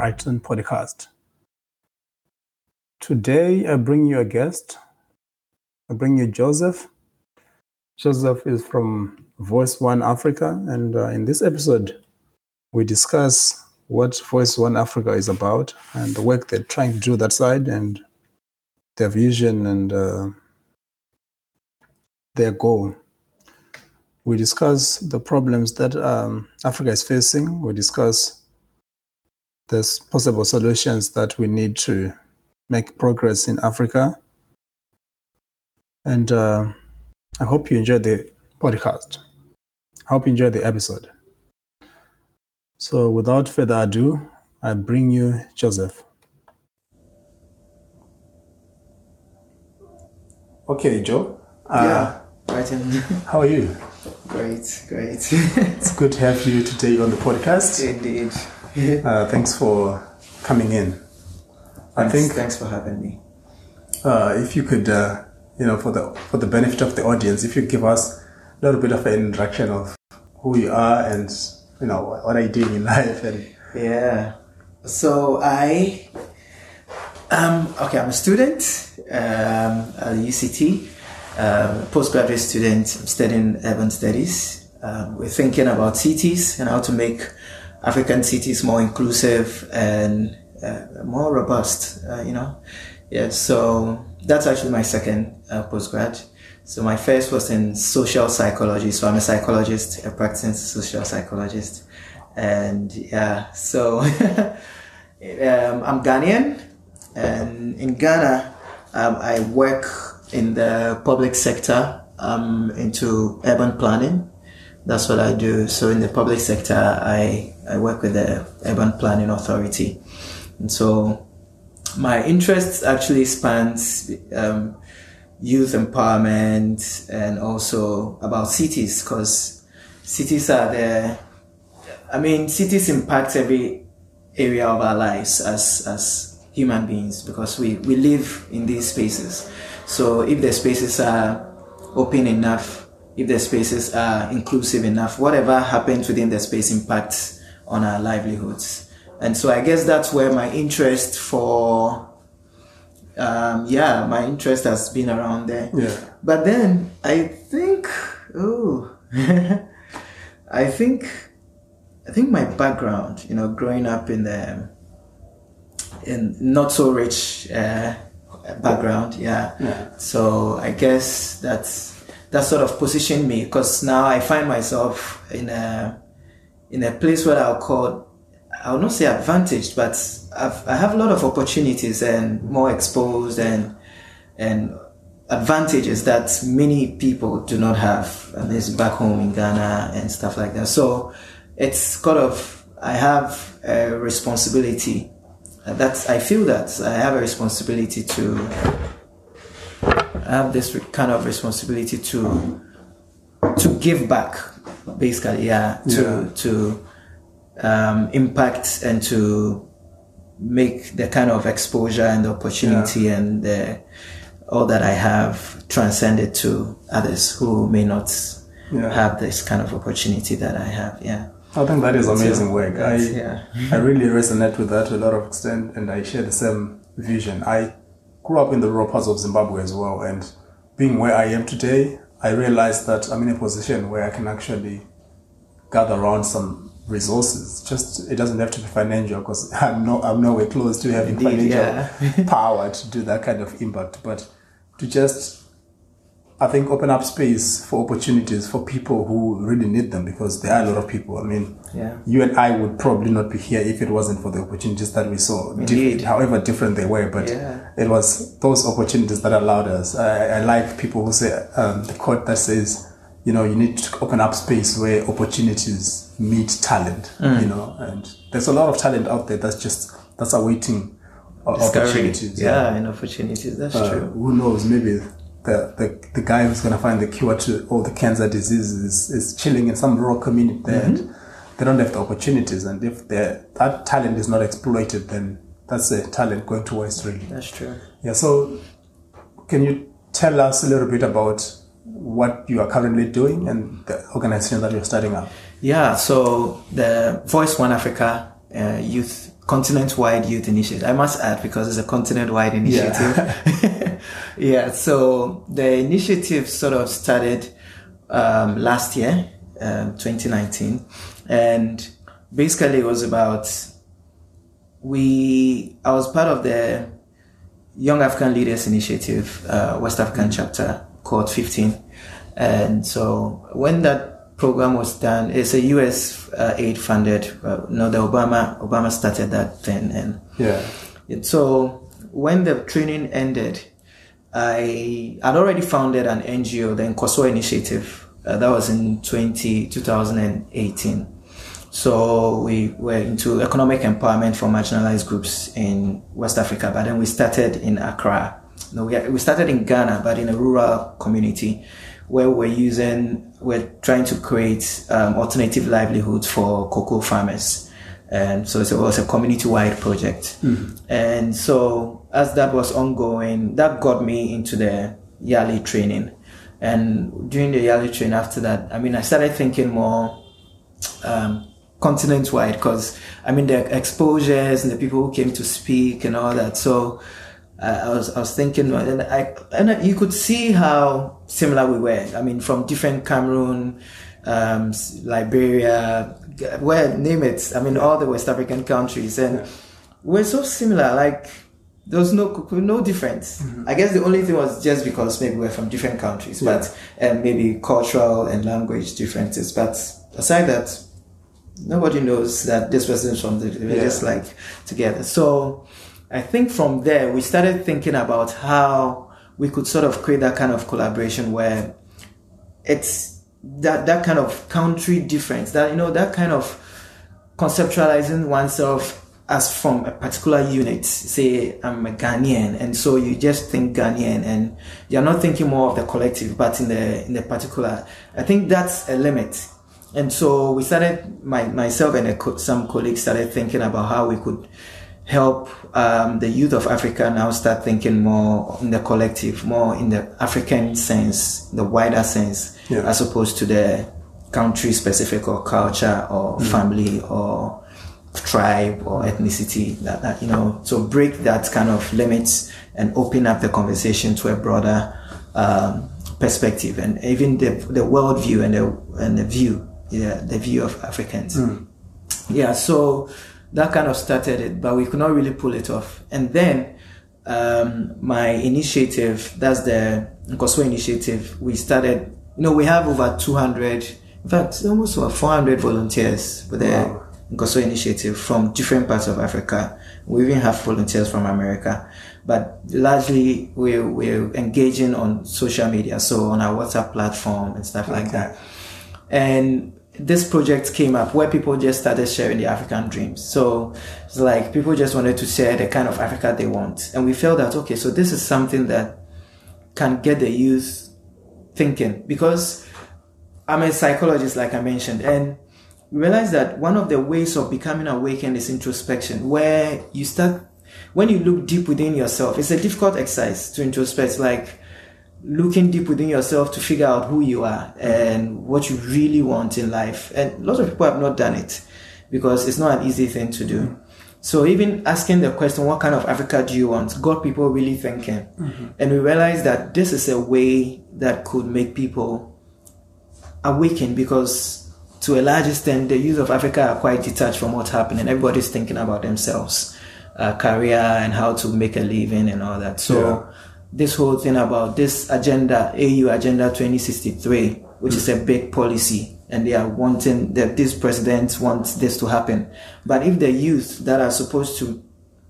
Brighton podcast. Today, I bring you a guest. I bring you Joseph. Joseph is from Voice One Africa, and in this episode, we discuss what Voice One Africa is about and the work they're trying to do that side and their vision and their goal. We discuss the problems that Africa is facing. We discuss the possible solutions that we need to make progress in Africa. And I hope you enjoy the podcast. I hope you enjoy the episode. So without further ado, I bring you Joseph. Okay, Joe. How are you? Great. It's good to have you today on the podcast. Indeed. Thanks for coming in. Thanks for having me. If you could, for the benefit of the audience, if you give us a little bit of an introduction of who you are and what are you doing in life and So I I'm a student at UCT. Postgraduate student. I'm studying urban studies. We're thinking about cities and how to make African cities more inclusive and more robust. So that's actually my second postgrad. So my first was in social psychology. So I'm a psychologist, a practicing social psychologist, I'm Ghanaian, and in Ghana I work in the public sector, into urban planning. That's what I do. So in the public sector, I work with the Urban Planning Authority. And so my interest actually spans youth empowerment and also about cities, because cities impact every area of our lives as human beings, because we live in these spaces. So if the spaces are open enough, if the spaces are inclusive enough, whatever happens within the space impacts on our livelihoods. And so I guess that's where my interest my interest has been around there. Yeah. But then I think my background, growing up in not so rich background, so I guess that sort of positioned me, because now I find myself in a place where I would not say advantaged, but I have a lot of opportunities and more exposed and advantages that many people do not have, at least back home in Ghana and stuff like that. So it's I have a responsibility. I have a responsibility to give back, basically, to impact and to make the kind of exposure and opportunity and all that I have transcended to others who may not have this kind of opportunity that I have, I think that is amazing work. I really resonate with that to a lot of extent, and I share the same vision. I grew up in the rural parts of Zimbabwe as well, and being where I am today, I realized that I'm in a position where I can actually gather around some resources. Just, it doesn't have to be financial, because I'm nowhere close to having financial power to do that kind of impact, but to just, I think, open up space for opportunities for people who really need them, because there are a lot of people. You and I would probably not be here if it wasn't for the opportunities that we saw, however different they were. But it was those opportunities that allowed us. I like people who say the quote that says, you need to open up space where opportunities meet talent. And there's a lot of talent out there that's awaiting opportunities. And opportunities. That's true. Who knows? Maybe the guy who's going to find the cure to all the cancer diseases is chilling in some rural community there, and they don't have the opportunities, and if that talent is not exploited, then that's a talent going to waste, really. That's true. So can you tell us a little bit about what you are currently doing and the organization that you're starting up? So the Voice One Africa youth continent-wide youth initiative. I must add, because it's a continent-wide initiative. Yeah. Yeah. So the initiative sort of started last year, 2019, and basically it was about I was part of the Young Afghan Leaders Initiative, West African chapter, called 15. And so when that program was done, it's a US aid funded, the Obama started that then. And yeah. So when the training ended, I had already founded an NGO, the Nkosuo Initiative. That was in 2018. So we were into economic empowerment for marginalized groups in West Africa, but then we started in Accra. No, we started in Ghana, but in a rural community where we're trying to create alternative livelihoods for cocoa farmers. And so it was a community-wide project. Mm-hmm. And so as that was ongoing, that got me into the Yali training. And during the Yali training after that, I started thinking more continent-wide, because the exposures and the people who came to speak and all that. So I was thinking, and you could see how similar we were. From different Cameroon, Liberia, name it. All the West African countries, and we're so similar. Like there was no difference. Mm-hmm. I guess the only thing was just because maybe we're from different countries, but maybe cultural and language differences, but. Aside that, nobody knows that this person's from they're just like together. So I think from there, we started thinking about how we could sort of create that kind of collaboration where it's that kind of country difference, that kind of conceptualizing oneself as from a particular unit. Say I'm a Ghanaian, and so you just think Ghanaian and you're not thinking more of the collective, but in the particular. I think that's a limit. And so we started, myself and some colleagues started thinking about how we could help the youth of Africa now start thinking more in the collective, more in the African sense, the wider sense, as opposed to the country-specific or culture or family or tribe or ethnicity. So break that kind of limits and open up the conversation to a broader perspective, and even the worldview and the view. Yeah, the view of Africans. Mm. Yeah, so that kind of started it, but we could not really pull it off. And then my initiative, that's the Nkosuo Initiative, we started, we have over 200, in fact, almost over 400 volunteers with the Nkosuo Initiative from different parts of Africa. We even have volunteers from America. But largely, we're engaging on social media, so on our WhatsApp platform and stuff like that. And this project came up where people just started sharing the African dreams. So it's like people just wanted to share the kind of Africa they want. And we felt that, okay, so this is something that can get the youth thinking. Because I'm a psychologist, like I mentioned, and we realized that one of the ways of becoming awakened is introspection, where you start, when you look deep within yourself, it's a difficult exercise to introspect, like looking deep within yourself to figure out who you are and what you really want in life. And lots of people have not done it because it's not an easy thing to do. So even asking the question, what kind of Africa do you want, got people really thinking. Mm-hmm. And we realized that this is a way that could make people awaken, because to a large extent, the youth of Africa are quite detached from what's happening. Everybody's thinking about themselves, career and how to make a living and all that. So this whole thing about this agenda, AU Agenda 2063, which is a big policy, and they are wanting that this president wants this to happen. But if the youth that are supposed to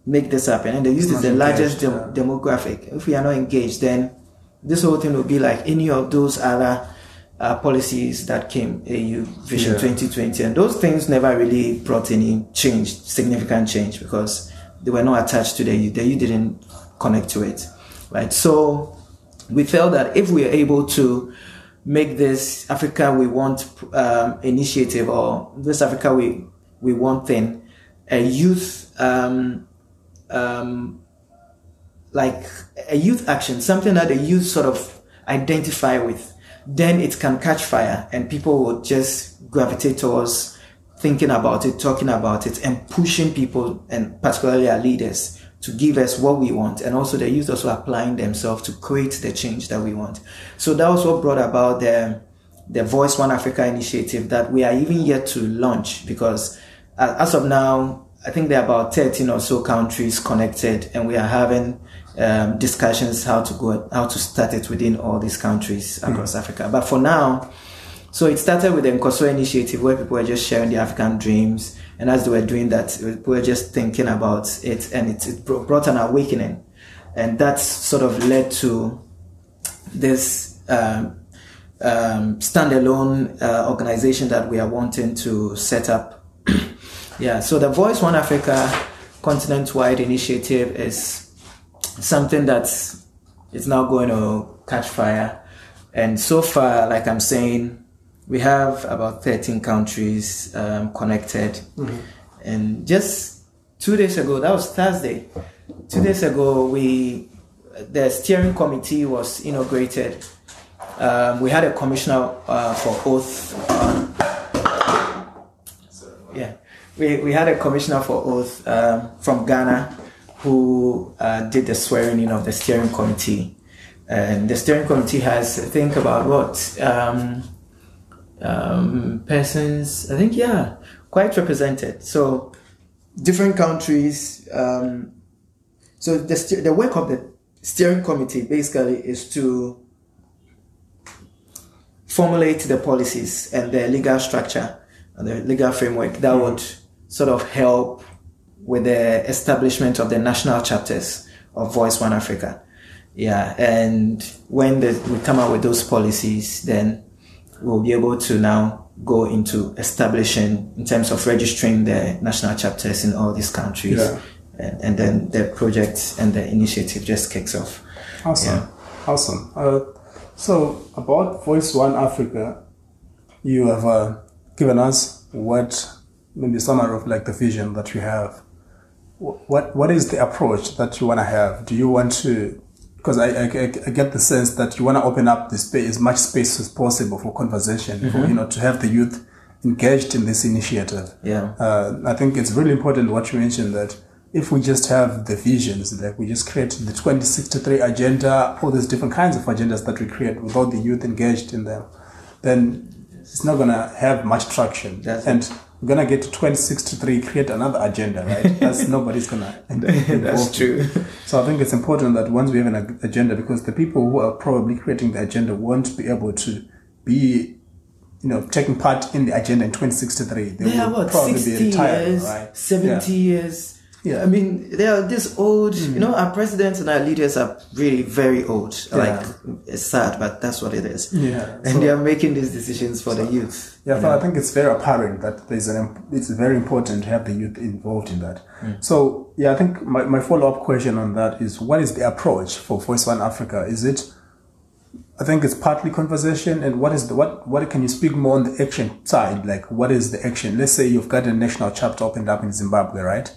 make this happen, and the youth is the largest demographic, if we are not engaged, then this whole thing will be like any of those other policies that came, AU Vision 2020, and those things never really brought any change, significant change, because they were not attached to the youth. The youth didn't connect to it. Right, so we felt that if we are able to make this Africa we want initiative, or this Africa we want thing, a youth action, something that the youth sort of identify with, then it can catch fire and people will just gravitate towards thinking about it, talking about it, and pushing people, and particularly our leaders, to give us what we want. And also the youth also applying themselves to create the change that we want. So that also brought about the Voice One Africa initiative that we are even yet to launch, because as of now, I think there are about 13 or so countries connected, and we are having discussions how to start it within all these countries across Africa. But for now, so it started with the Nkosuo Initiative, where people were just sharing the African dreams. And as they were doing that, people were just thinking about it, and it brought an awakening. And that sort of led to this standalone organization that we are wanting to set up. Yeah, so the Voice One Africa continent-wide initiative is something that's now going to catch fire. And so far, like I'm saying, we have about 13 countries connected. Mm-hmm. And just 2 days ago, that was Thursday, 2 days ago, the steering committee was inaugurated. We had a commissioner for oath. Yeah, we had a commissioner for oath from Ghana who did the swearing in of the steering committee. And the steering committee has, I think, about what? Persons, I think, yeah, quite represented. So different countries. So the work of the steering committee basically is to formulate the policies and the legal structure and the legal framework that would sort of help with the establishment of the national chapters of Voice One Africa. Yeah, and when we come out with those policies, then we'll be able to now go into establishing, in terms of registering the national chapters in all these countries. Yeah. And then the project and the initiative just kicks off. Awesome. Yeah. Awesome. So about Voice One Africa, you have given us what, maybe a summary of like the vision that you have. What is the approach that you want to have? Do you want to... Because I get the sense that you want to open up the space, as much space as possible for conversation, for, to have the youth engaged in this initiative. Yeah, I think it's really important what you mentioned, that if we just have the visions, like we just create the 2063 agenda, all these different kinds of agendas that we create without the youth engaged in them, then it's not going to have much traction. And we're going to get to 2063, create another agenda, right? That's nobody's going to end up involved. That's true. So I think it's important that once we have an agenda, because the people who are probably creating the agenda won't be able to be, taking part in the agenda in 2063. They will probably 60 be retired, years, right? 70 years. Yeah. I mean, they are this old. Our presidents and our leaders are really very old. Yeah. It's sad, but that's what it is. Yeah. And they are making these decisions for the youth. Yeah, I think it's very apparent that it's very important to have the youth involved in that. Mm. So, I think my follow-up question on that is, what is the approach for Voice One Africa? Is it, I think it's partly conversation, and what can you speak more on the action side? Like, what is the action? Let's say you've got a national chapter opened up in Zimbabwe, right?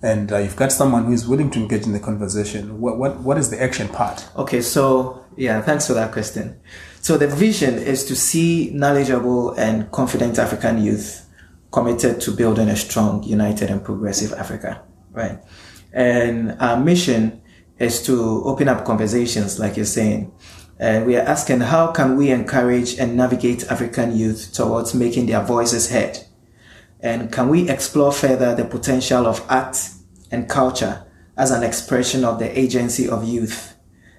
And you've got someone who is willing to engage in the conversation. What is the action part? Okay, so, thanks for that question. So the vision is to see knowledgeable and confident African youth committed to building a strong, united, and progressive Africa, right? And our mission is to open up conversations, like you're saying. And we are asking, how can we encourage and navigate African youth towards making their voices heard? And can we explore further the potential of art and culture as an expression of the agency of youth?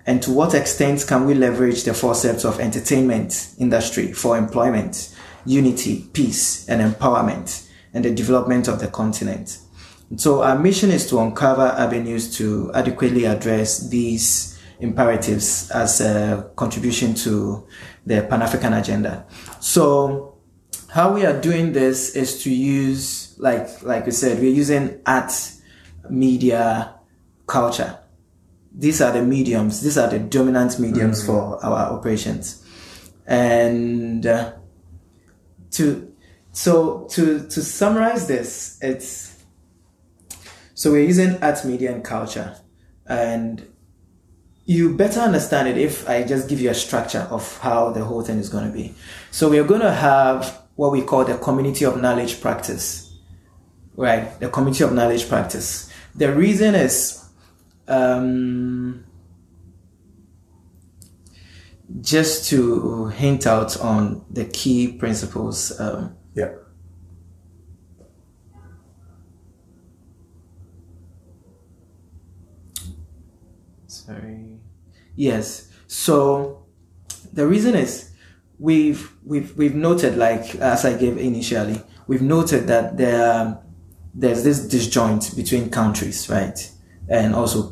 And to what extent can we leverage the forceps of entertainment industry for employment, unity, peace, and empowerment, and the development of the continent? And so our mission is to uncover avenues to adequately address these imperatives as a contribution to the Pan-African agenda. So how we are doing this is to use, like we said, we're using art, media, culture. These are the mediums. These are the dominant mediums for our operations. And to summarize this, we're using art, media, and culture. And you better understand it if I just give you a structure of how the whole thing is going to be. So we're going to have what we call the community of knowledge practice, right? The community of knowledge practice. The reason is just to hint out on the key principles. So the reason is we've noted, like as I gave initially, we've noted that there's this disjoint between countries, right, and also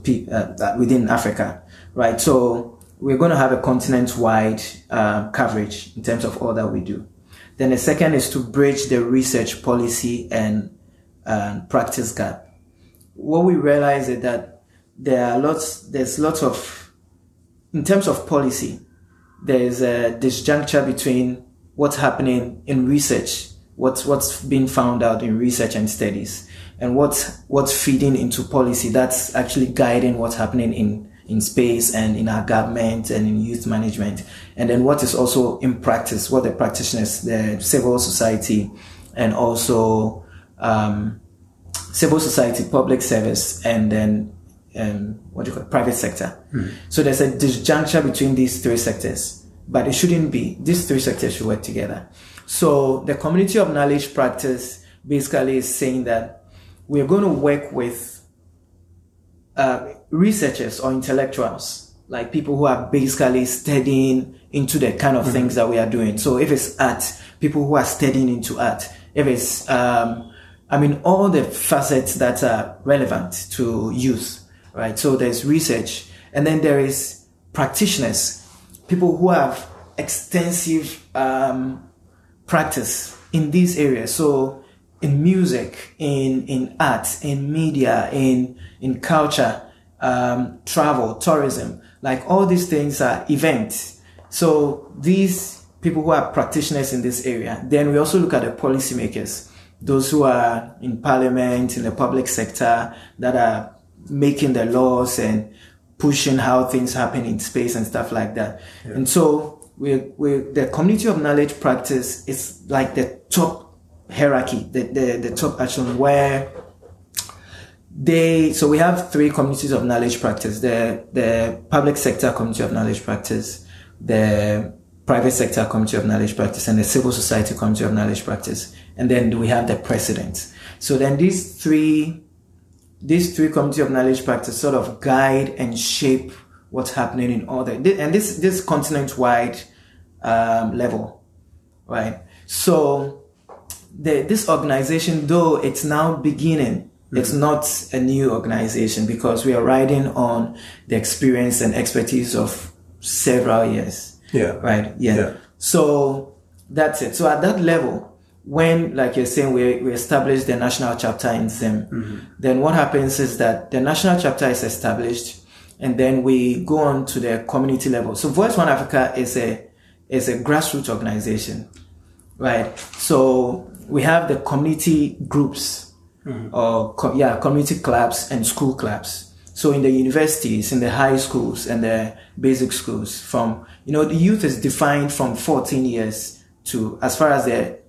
within Africa, right? So we're going to have a continent-wide coverage in terms of all that we do. Then the second is to bridge the research, policy, and practice gap. What we realize is that there's lots of in terms of policy, there's a disjuncture between what's happening in research, what's being found out in research and studies, and what's feeding into policy that's actually guiding what's happening in space and in our government and in youth management. And then what is also in practice, what the practitioners, the civil society, and also civil society, public service, and then private sector. So there's a disjuncture between these three sectors, but it shouldn't be. These three sectors should work together. So the community of knowledge practice basically is saying that we're going to work with researchers or intellectuals, like people who are basically studying into the kind of things that we are doing. So if it's art, people who are studying into art. If it's all the facets that are relevant to youth. Right, so there's research, and then there is practitioners, people who have extensive practice in these areas. So in music, in art, in media, in culture, travel, tourism, like all these things are events. So these people who are practitioners in this area. Then we also look at the policymakers, those who are in parliament, in the public sector, that are making the laws and pushing how things happen in space and stuff like that. Yeah. And so we the community of knowledge practice is like the top hierarchy, the top action where so we have three communities of knowledge practice: the public sector community of knowledge practice, the private sector community of knowledge practice, and the civil society community of knowledge practice. And then we have the president. So then these three community of knowledge practice sort of guide and shape what's happening in all the, and this continent-wide level, right? So this organization, though it's now beginning, it's not a new organization because we are riding on the experience and expertise of several years. Yeah. Right. Yeah. So that's it. So at that level, when, like you're saying, we established the national chapter in Zim, then what happens is that the national chapter is established, and then we go on to the community level. So Voice One Africa is a grassroots organization, right? So we have the community groups, or community clubs and school clubs. So in the universities, in the high schools, and the basic schools, the youth is defined from 14 years to, as far as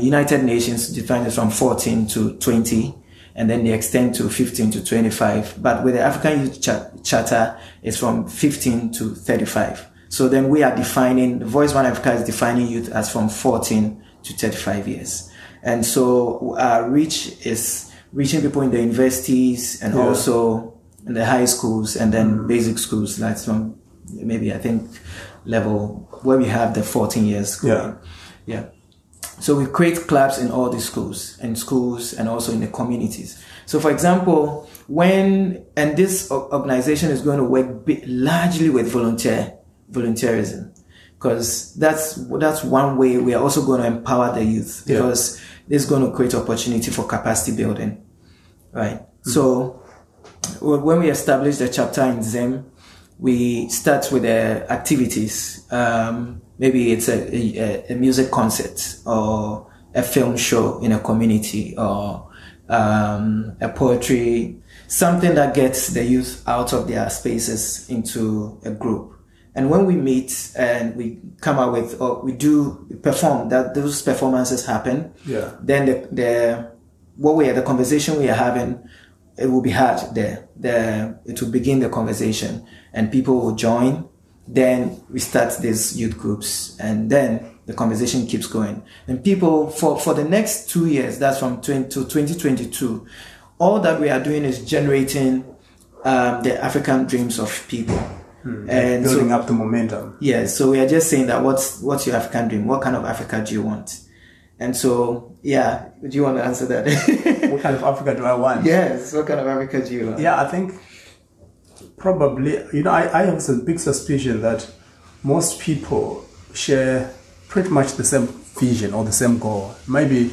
United Nations defines it from 14 to 20, and then they extend to 15 to 25. But with the African Youth Charter, it's from 15 to 35. So then we are defining, the Voice One Africa is defining youth as from 14 to 35 years. And so our reach is reaching people in the universities and also in the high schools and then basic schools, like from maybe, I think, level where we have the 14 years school. So we create clubs in all the schools and also in the communities. So for example, and this organization is going to work largely with volunteerism, because that's one way we are also going to empower the youth, because this is going to create opportunity for capacity building, right? So when we establish the chapter in Zim, we start with the activities. Maybe it's a music concert or a film show in a community, or a poetry, something that gets the youth out of their spaces into a group. And when we meet and we come out with, or we do perform, that those performances happen. Yeah. Then the conversation we are having, it will be had there. It will begin the conversation, and people will join. Then we start these youth groups, and then the conversation keeps going. And people for the next 2 years, that's from 20 to 2022, all that we are doing is generating the African dreams of people. And building up the momentum. Yeah, so we are just saying that what's your African dream? What kind of Africa do you want? And so, yeah, do you want to answer that? What kind of Africa do I want? Yes, what kind of Africa do you want? Yeah, I think probably, I have a big suspicion that most people share pretty much the same vision or the same goal. Maybe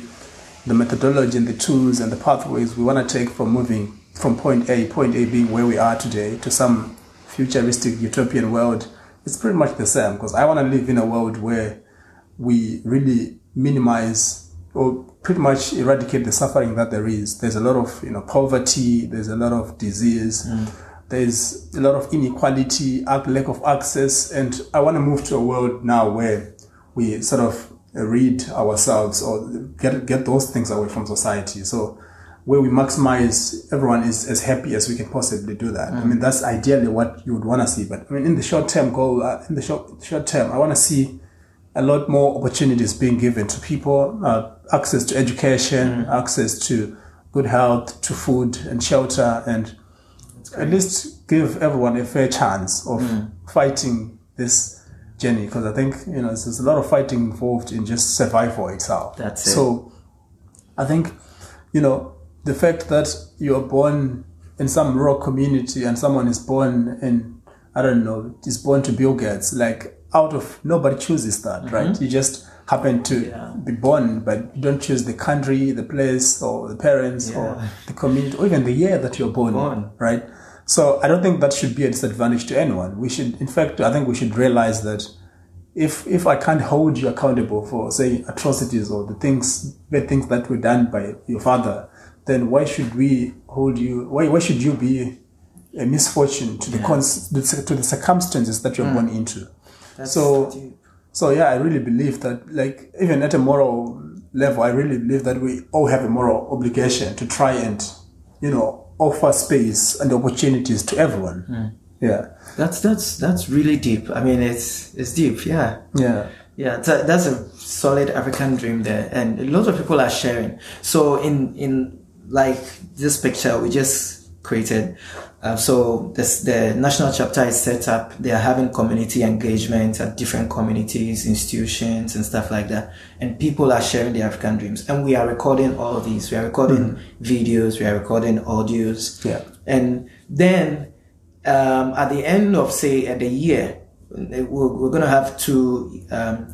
the methodology and the tools and the pathways we want to take from moving from point A, B, where we are today, to some futuristic utopian world, it's pretty much the same, because I want to live in a world where we really minimize or pretty much eradicate the suffering that there is. There's a lot of poverty, there's a lot of disease, there's a lot of inequality, lack of access, and I want to move to a world now where we sort of rid ourselves or get those things away from society. So where we maximize, everyone is as happy as we can possibly do that. I mean, that's ideally what you would want to see. But I mean, in the short-term goal, in the short term, I want to see a lot more opportunities being given to people, access to education, access to good health, to food and shelter, and at least give everyone a fair chance of fighting this journey. Because I think, there's a lot of fighting involved in just survival itself. That's it. So I think, the fact that you are born in some rural community and someone is born in, is born to Bill Gates, nobody chooses that, right? You just happen to be born, but you don't choose the country, the place, or the parents, or the community, or even the year that you're born, right? So I don't think that should be a disadvantage to anyone. We should, in fact, I think we should realize that if I can't hold you accountable for, say, atrocities or the things that were done by your father, then why should we hold you? Why should you be a misfortune to the circumstances that you're born into? That's deep. So yeah, I really believe that, even at a moral level, I really believe that we all have a moral obligation to try and, offer space and opportunities to everyone. Yeah, that's really deep. I mean, it's deep. Yeah, that's a solid African dream there, and a lot of people are sharing. So in this picture we just created, the national chapter is set up. They are having community engagement at different communities, institutions, and stuff like that. And people are sharing their African dreams. And we are recording all these. We are recording videos. We are recording audios. Yeah. And then at the end of the year, we're going to have two,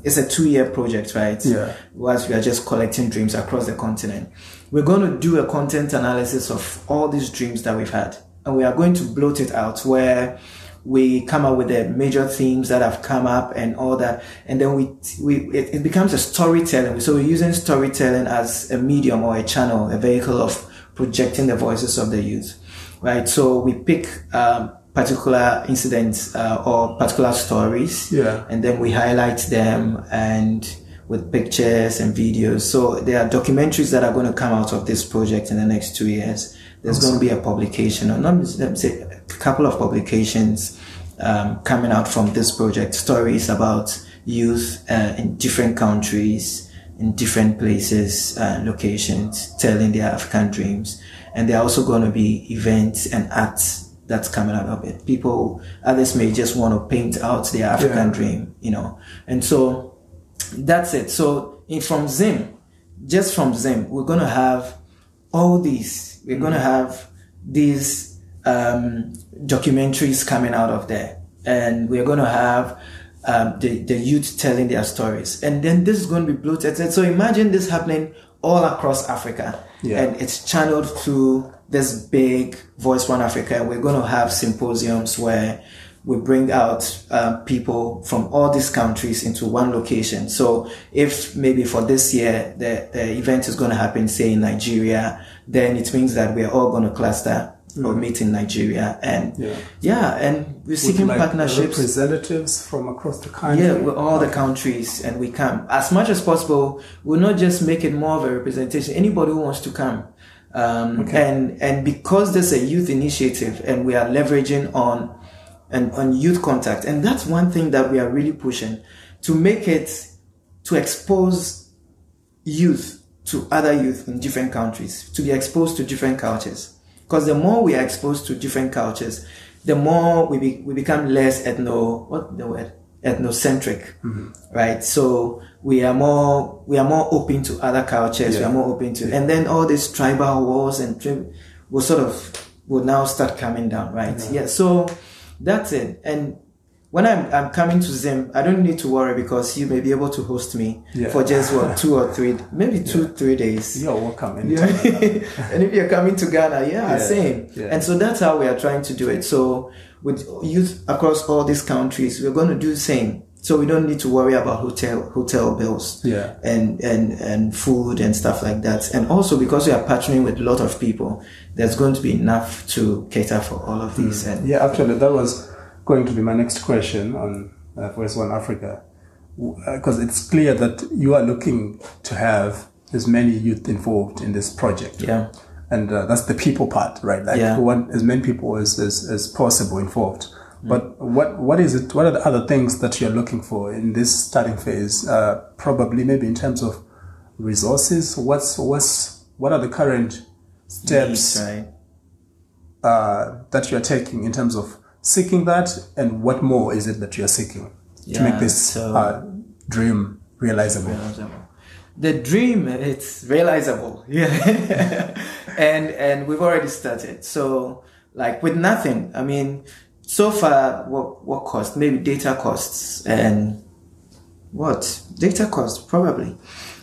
it's a 2-year project, right? Yeah. Whilst we are just collecting dreams across the continent. We're going to do a content analysis of all these dreams that we've had. And we are going to bloat it out, where we come up with the major themes that have come up and all that. And then it becomes a storytelling. So we're using storytelling as a medium or a channel, a vehicle of projecting the voices of the youth, right? So we pick, particular incidents or particular stories, and then we highlight them and with pictures and videos. So there are documentaries that are going to come out of this project in the next 2 years. There's going to be a publication, or a couple of publications coming out from this project. Stories about youth in different countries, in different places, locations, telling their African dreams. And there are also going to be events and arts that's coming out of it. Others may just want to paint out their African dream, And so that's it. So from Zim, we're going to have all these. We're going to have these documentaries coming out of there. And we're going to have the youth telling their stories. And then this is going to be bloated. So imagine this happening all across Africa. Yeah. And it's channeled through this big Voice One Africa. We're going to have symposiums where we bring out people from all these countries into one location. So if maybe for this year the event is going to happen, say, in Nigeria, then it means that we're all going to cluster or meet in Nigeria, and and we're seeking partnerships, representatives from across the country, with all the countries, and we come as much as possible. We'll not just make it more of a representation. Anybody who wants to come, and because there's a youth initiative, and we are leveraging on youth contact, and that's one thing that we are really pushing to make it to expose youth to other youth in different countries, to be exposed to different cultures. Because the more we are exposed to different cultures, the more we become less ethnocentric, right? So we are more open to other cultures. Yeah. We are more open to, and then all these tribal wars and will now start coming down, right? Yeah. So that's it. And when I'm coming to Zim, I don't need to worry because you may be able to host me for just two or three days. You're welcome. And if you're coming to Ghana, same. Yeah. And so that's how we are trying to do it. So with youth across all these countries, we're going to do the same. So we don't need to worry about hotel bills and food and stuff like that. And also because we are partnering with a lot of people, there's going to be enough to cater for all of these. And actually, that was going to be my next question on Voice One Africa, because it's clear that you are looking to have as many youth involved in this project. Yeah. And that's the people part, right? Like you want as many people as possible involved. But what is it? What are the other things that you're looking for in this starting phase? Probably maybe in terms of resources. What are the current steps that you're taking in terms of seeking that, and what more is it that you're seeking to make this dream realizable? The dream, it's realizable. And we've already started. So like with nothing, I mean, so far, what cost? Maybe data costs and data costs, probably.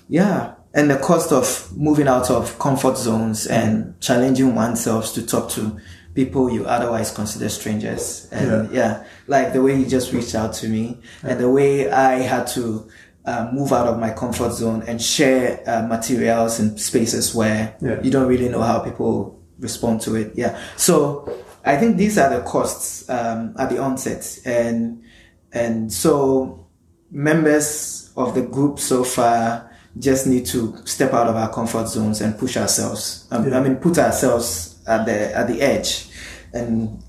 Yeah. And the cost of moving out of comfort zones and challenging oneself to talk to people you otherwise consider strangers. And like the way you just reached out to me and the way I had to move out of my comfort zone and share materials and spaces where you don't really know how people respond to it. Yeah. So I think these are the costs at the onset, and so members of the group so far just need to step out of our comfort zones and push ourselves. Put ourselves at the edge, and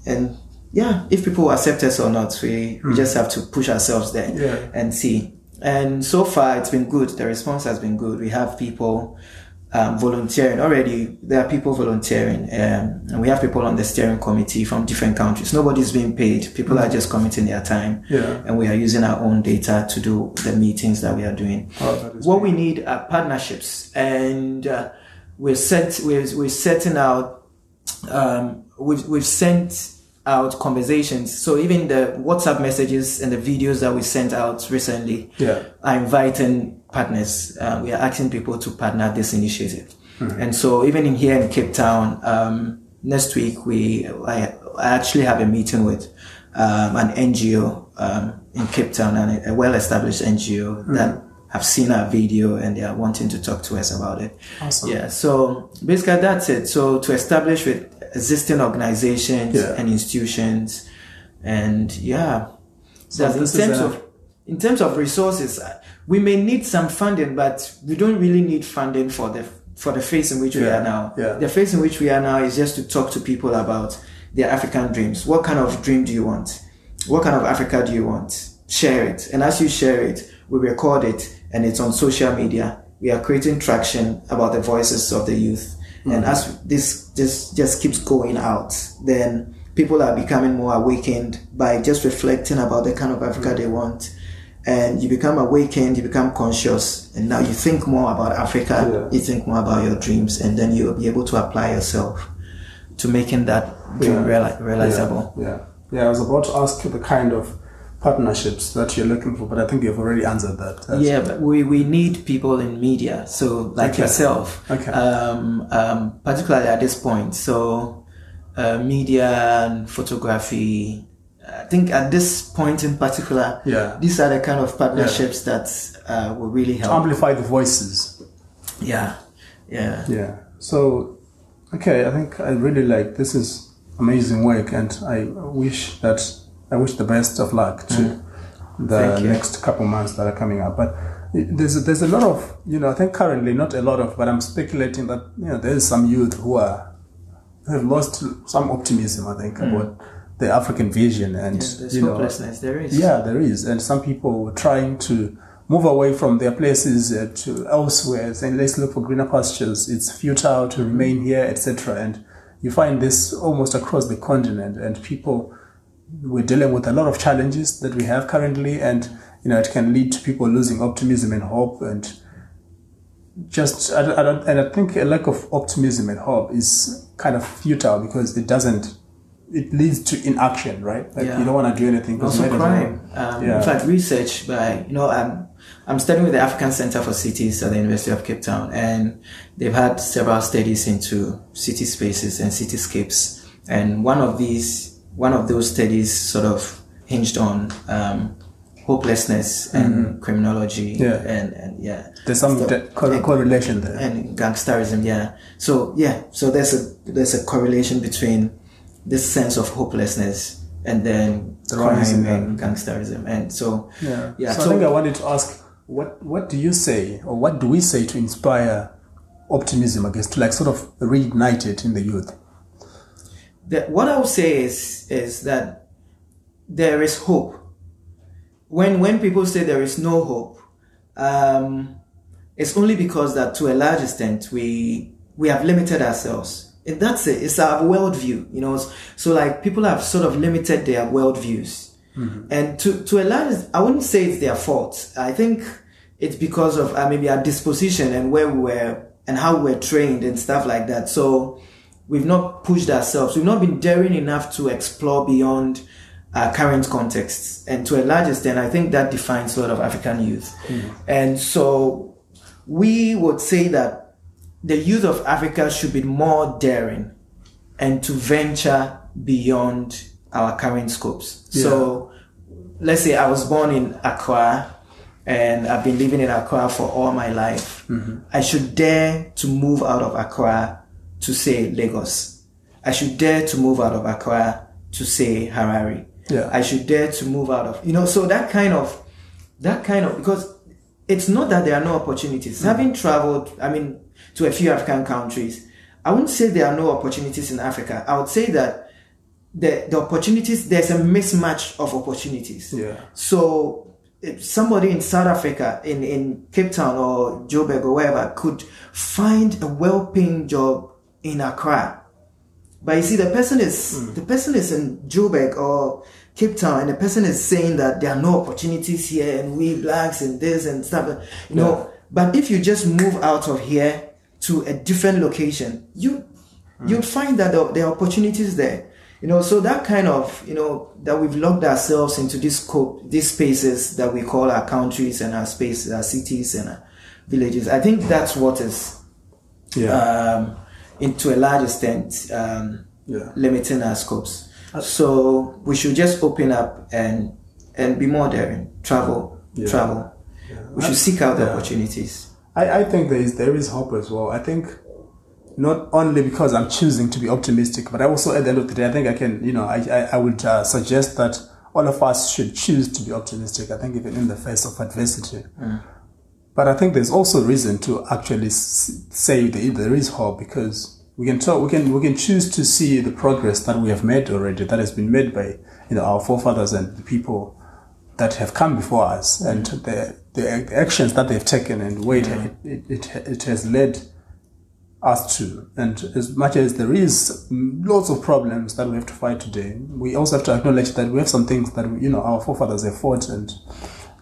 if people accept us or not, we just have to push ourselves there and see. And so far, it's been good. The response has been good. We have people volunteering already. There are people volunteering, and we have people on the steering committee from different countries. Nobody's being paid. People are just committing their time, and we are using our own data to do the meetings that we are doing. What we need are partnerships, and we've sent out conversations. So even the WhatsApp messages and the videos that we sent out recently are inviting partners. We are asking people to partner this initiative. And so even in here in Cape Town, next week, I actually have a meeting with an NGO in Cape Town, and a well-established NGO that have seen our video and they are wanting to talk to us about it. Awesome. Yeah. So basically that's it. So to establish with existing organizations and institutions, and so in terms of resources, we may need some funding, but we don't really need funding for the phase in which we are now. The phase in which we are now is just to talk to people about their African dreams. What kind of dream do you want? What kind of Africa do you want? Share it, and as you share it, we record it, and it's on social media. We are creating traction about the voices of the youth. And as this just keeps going out, then people are becoming more awakened by just reflecting about the kind of Africa they want. And you become awakened, you become conscious, and now you think more about Africa, you think more about your dreams, and then you'll be able to apply yourself to making that dream realizable. Yeah, I was about to ask you the kind of partnerships that you're looking for, but I think you've already answered that. But we need people in media, so like yourself, particularly at this point. So media and photography, I think at this point in particular, these are the kind of partnerships that will really help. Amplify the voices. Yeah. So, I think I really like, this is amazing work, and I wish the best of luck to the next couple months that are coming up. But there's a lot of, I think currently not a lot of, but I'm speculating that there is some youth who have lost some optimism, I think, about the African vision, and there's hopelessness. There is. Yeah, there is, and some people were trying to move away from their places to elsewhere, saying let's look for greener pastures. It's futile to remain here, etc. And you find this almost across the continent, and we're dealing with a lot of challenges that we have currently, and it can lead to people losing optimism and hope, and I think a lack of optimism and hope is kind of futile because it leads to inaction, right? Like you don't want to do anything. Also crime. In fact, research by I'm studying with the African Center for Cities at the University of Cape Town, and they've had several studies into city spaces and cityscapes, and one of those studies sort of hinged on hopelessness and criminology and there's some correlation there, and gangsterism. So there's a correlation between this sense of hopelessness and then the crime and gangsterism, and so I think I wanted to ask, what do you say, or what do we say to inspire optimism, I guess, to like sort of reignite it in the youth? What I would say is that there is hope. When people say there is no hope, it's only because that to a large extent we have limited ourselves. And that's it. It's our worldview, So like people have sort of limited their worldviews, and to a large, I wouldn't say it's their fault. I think it's because of maybe our disposition and where we were and how we were trained and stuff like that. So we've not pushed ourselves. We've not been daring enough to explore beyond our current contexts. And to a large extent, I think that defines a lot of African youth. And so we would say that the youth of Africa should be more daring and to venture beyond our current scopes. Yeah. So let's say I was born in Accra and I've been living in Accra for all my life. I should dare to move out of Accra to say Lagos. I should dare to move out of Accra to say Harare. Yeah. I should dare to move out of, so that kind of, because it's not that there are no opportunities. Having traveled, to a few African countries, I wouldn't say there are no opportunities in Africa. I would say that the opportunities, there's a mismatch of opportunities. Yeah. So if somebody in South Africa, in Cape Town or Joburg or wherever, could find a well-paying job in Accra, but you see the person is in Joburg or Cape Town, and the person is saying that there are no opportunities here, and we blacks and this and stuff, But if you just move out of here to a different location, you'll find that there are opportunities there, So that kind of that we've locked ourselves into this scope, these spaces that we call our countries and our spaces, our cities and our villages. I think that's what is. To a large extent, limiting our scopes. So we should just open up and be more daring. Travel. Yeah. We should seek out the opportunities. I think there is hope as well. I think not only because I'm choosing to be optimistic, but I also at the end of the day, I think I can. I would suggest that all of us should choose to be optimistic. I think even in the face of adversity. But I think there's also reason to actually say that there is hope, because we can choose to see the progress that we have made already, that has been made by our forefathers and the people that have come before us, and the actions that they've taken and where it has led us to. And as much as there is lots of problems that we have to fight today, we also have to acknowledge that we have some things that our forefathers have fought, and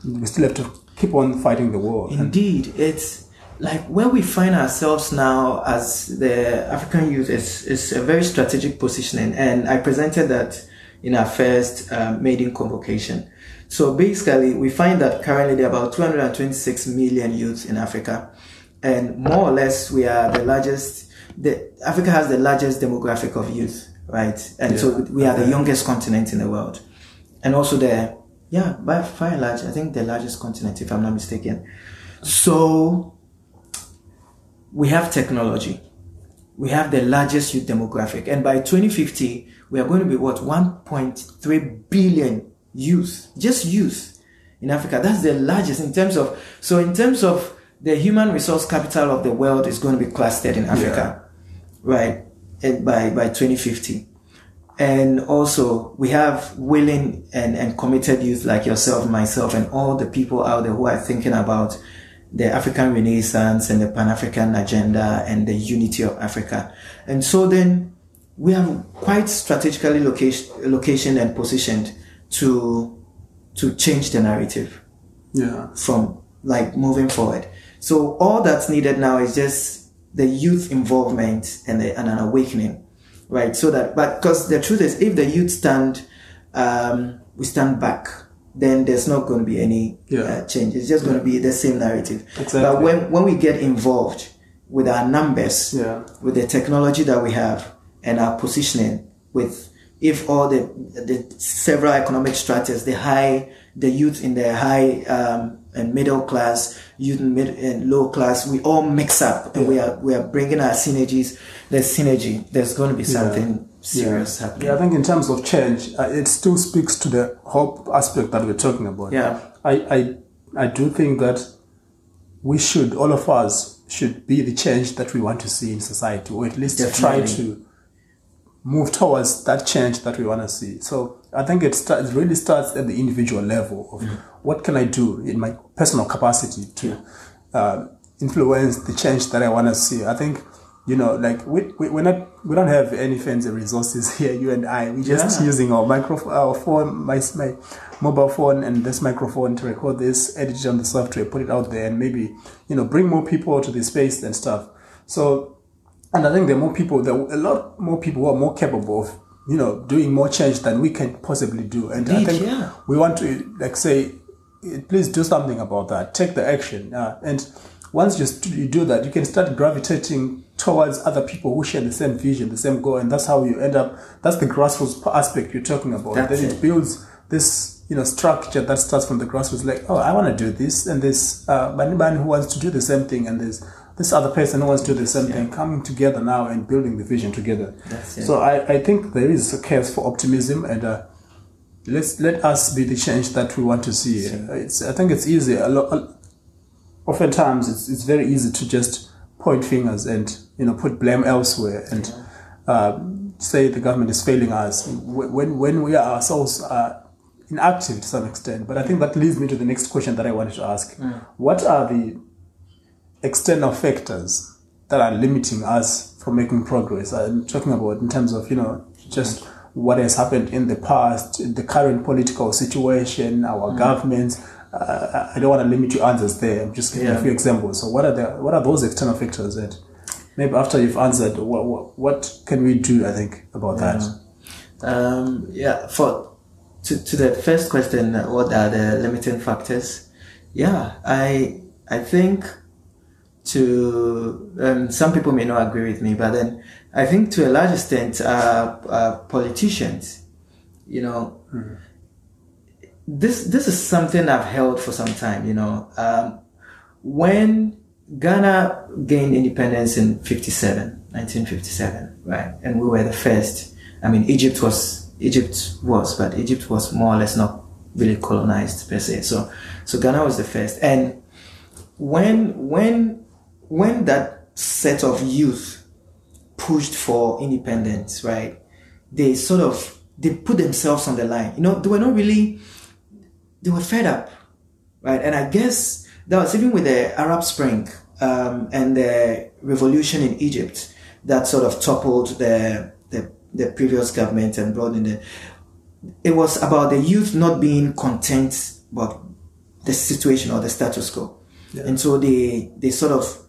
we still have to keep on fighting the war. Indeed, it's like where we find ourselves now as the African youth is a very strategic positioning, and I presented that in our first maiden convocation. So basically, we find that currently there are about 226 million youth in Africa, and more or less we are the largest. Africa has the largest demographic of youth, right? And so we are the youngest continent in the world, and also by far and large, I think the largest continent, if I'm not mistaken. So we have technology. we have the largest youth demographic. And by 2050, we are going to be, what, 1.3 billion youth, just youth in Africa. That's the largest in terms of, so in terms of the human resource capital of the world is going to be clustered in Africa, right? And by 2050. And also we have willing and committed youth like yourself, myself, and all the people out there who are thinking about the African Renaissance and the Pan-African agenda and the unity of Africa. And so then we are quite strategically locationed and positioned to change the narrative from like moving forward. So all that's needed now is just the youth involvement and an awakening, right? So that, but because the truth is, if the youth stand, we stand back, then there's not going to be any change. It's just going to be the same narrative. Exactly. But when we get involved with our numbers, with the technology that we have and our positioning, with if all the several economic stratas, the youth in the high and middle class, youth in mid and low class, we all mix up, and we are bringing our synergies. There's synergy. There's going to be something serious happening. Yeah, I think in terms of change, it still speaks to the hope aspect that we're talking about. Yeah, I do think that we should, all of us should be the change that we want to see in society, or at least try to move towards that change that we want to see. So I think it really starts at the individual level of what can I do in my personal capacity to influence the change that I want to see. I think, you know, like we don't have any fancy resources here, you and I. We're just using our phone, my mobile phone and this microphone to record this, edit it on the software, put it out there, and maybe, you know, bring more people to the space and stuff. So. And I think there are a lot more people who are more capable of, you know, doing more change than we can possibly do. And indeed, I think we want to, like, say, please do something about that. Take the action. And once you do that, you can start gravitating towards other people who share the same vision, the same goal. And that's how you end up. That's the grassroots aspect you're talking about. That's then it builds this, you know, structure that starts from the grassroots. Like, oh, I want to do this. And this man who wants to do the same thing. And there's this other person who wants to do the same thing, coming together now and building the vision together. So I think there is a case for optimism, and let us be the change that we want to see. I think it's easy. Oftentimes, it's very easy to just point fingers and, you know, put blame elsewhere and say the government is failing us when we ourselves are inactive to some extent. But I think that leads me to the next question that I wanted to ask: what are the external factors that are limiting us from making progress? I'm talking about in terms of, you know, just what has happened in the past, the current political situation, our governments. I don't want to limit your answers there. I'm just giving a few examples. So what are those external factors? And maybe after you've answered, what can we do? I think about that. To the first question, what are the limiting factors? Yeah, I think. Some people may not agree with me, but then I think to a large extent, politicians, you know, this is something I've held for some time, you know. When Ghana gained independence in 1957, right? And we were the first. I mean, Egypt was more or less not really colonized per se. So Ghana was the first. And when that set of youth pushed for independence, right, they put themselves on the line. You know, they were fed up, right? And I guess that was even with the Arab Spring and the revolution in Egypt that sort of toppled the previous government and brought in it was about the youth not being content about the situation or the status quo. Yeah. And so they sort of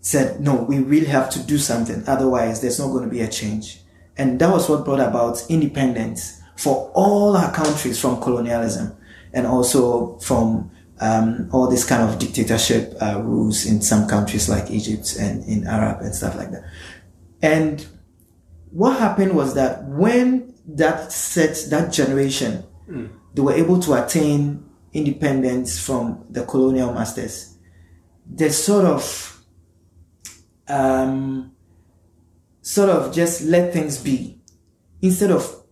said, no, we really have to do something. Otherwise, there's not going to be a change. And that was what brought about independence for all our countries from colonialism and also from all this kind of dictatorship rules in some countries like Egypt and in Arab and stuff like that. And what happened was that when that generation, they were able to attain independence from the colonial masters, the sort of sort of just let things be instead of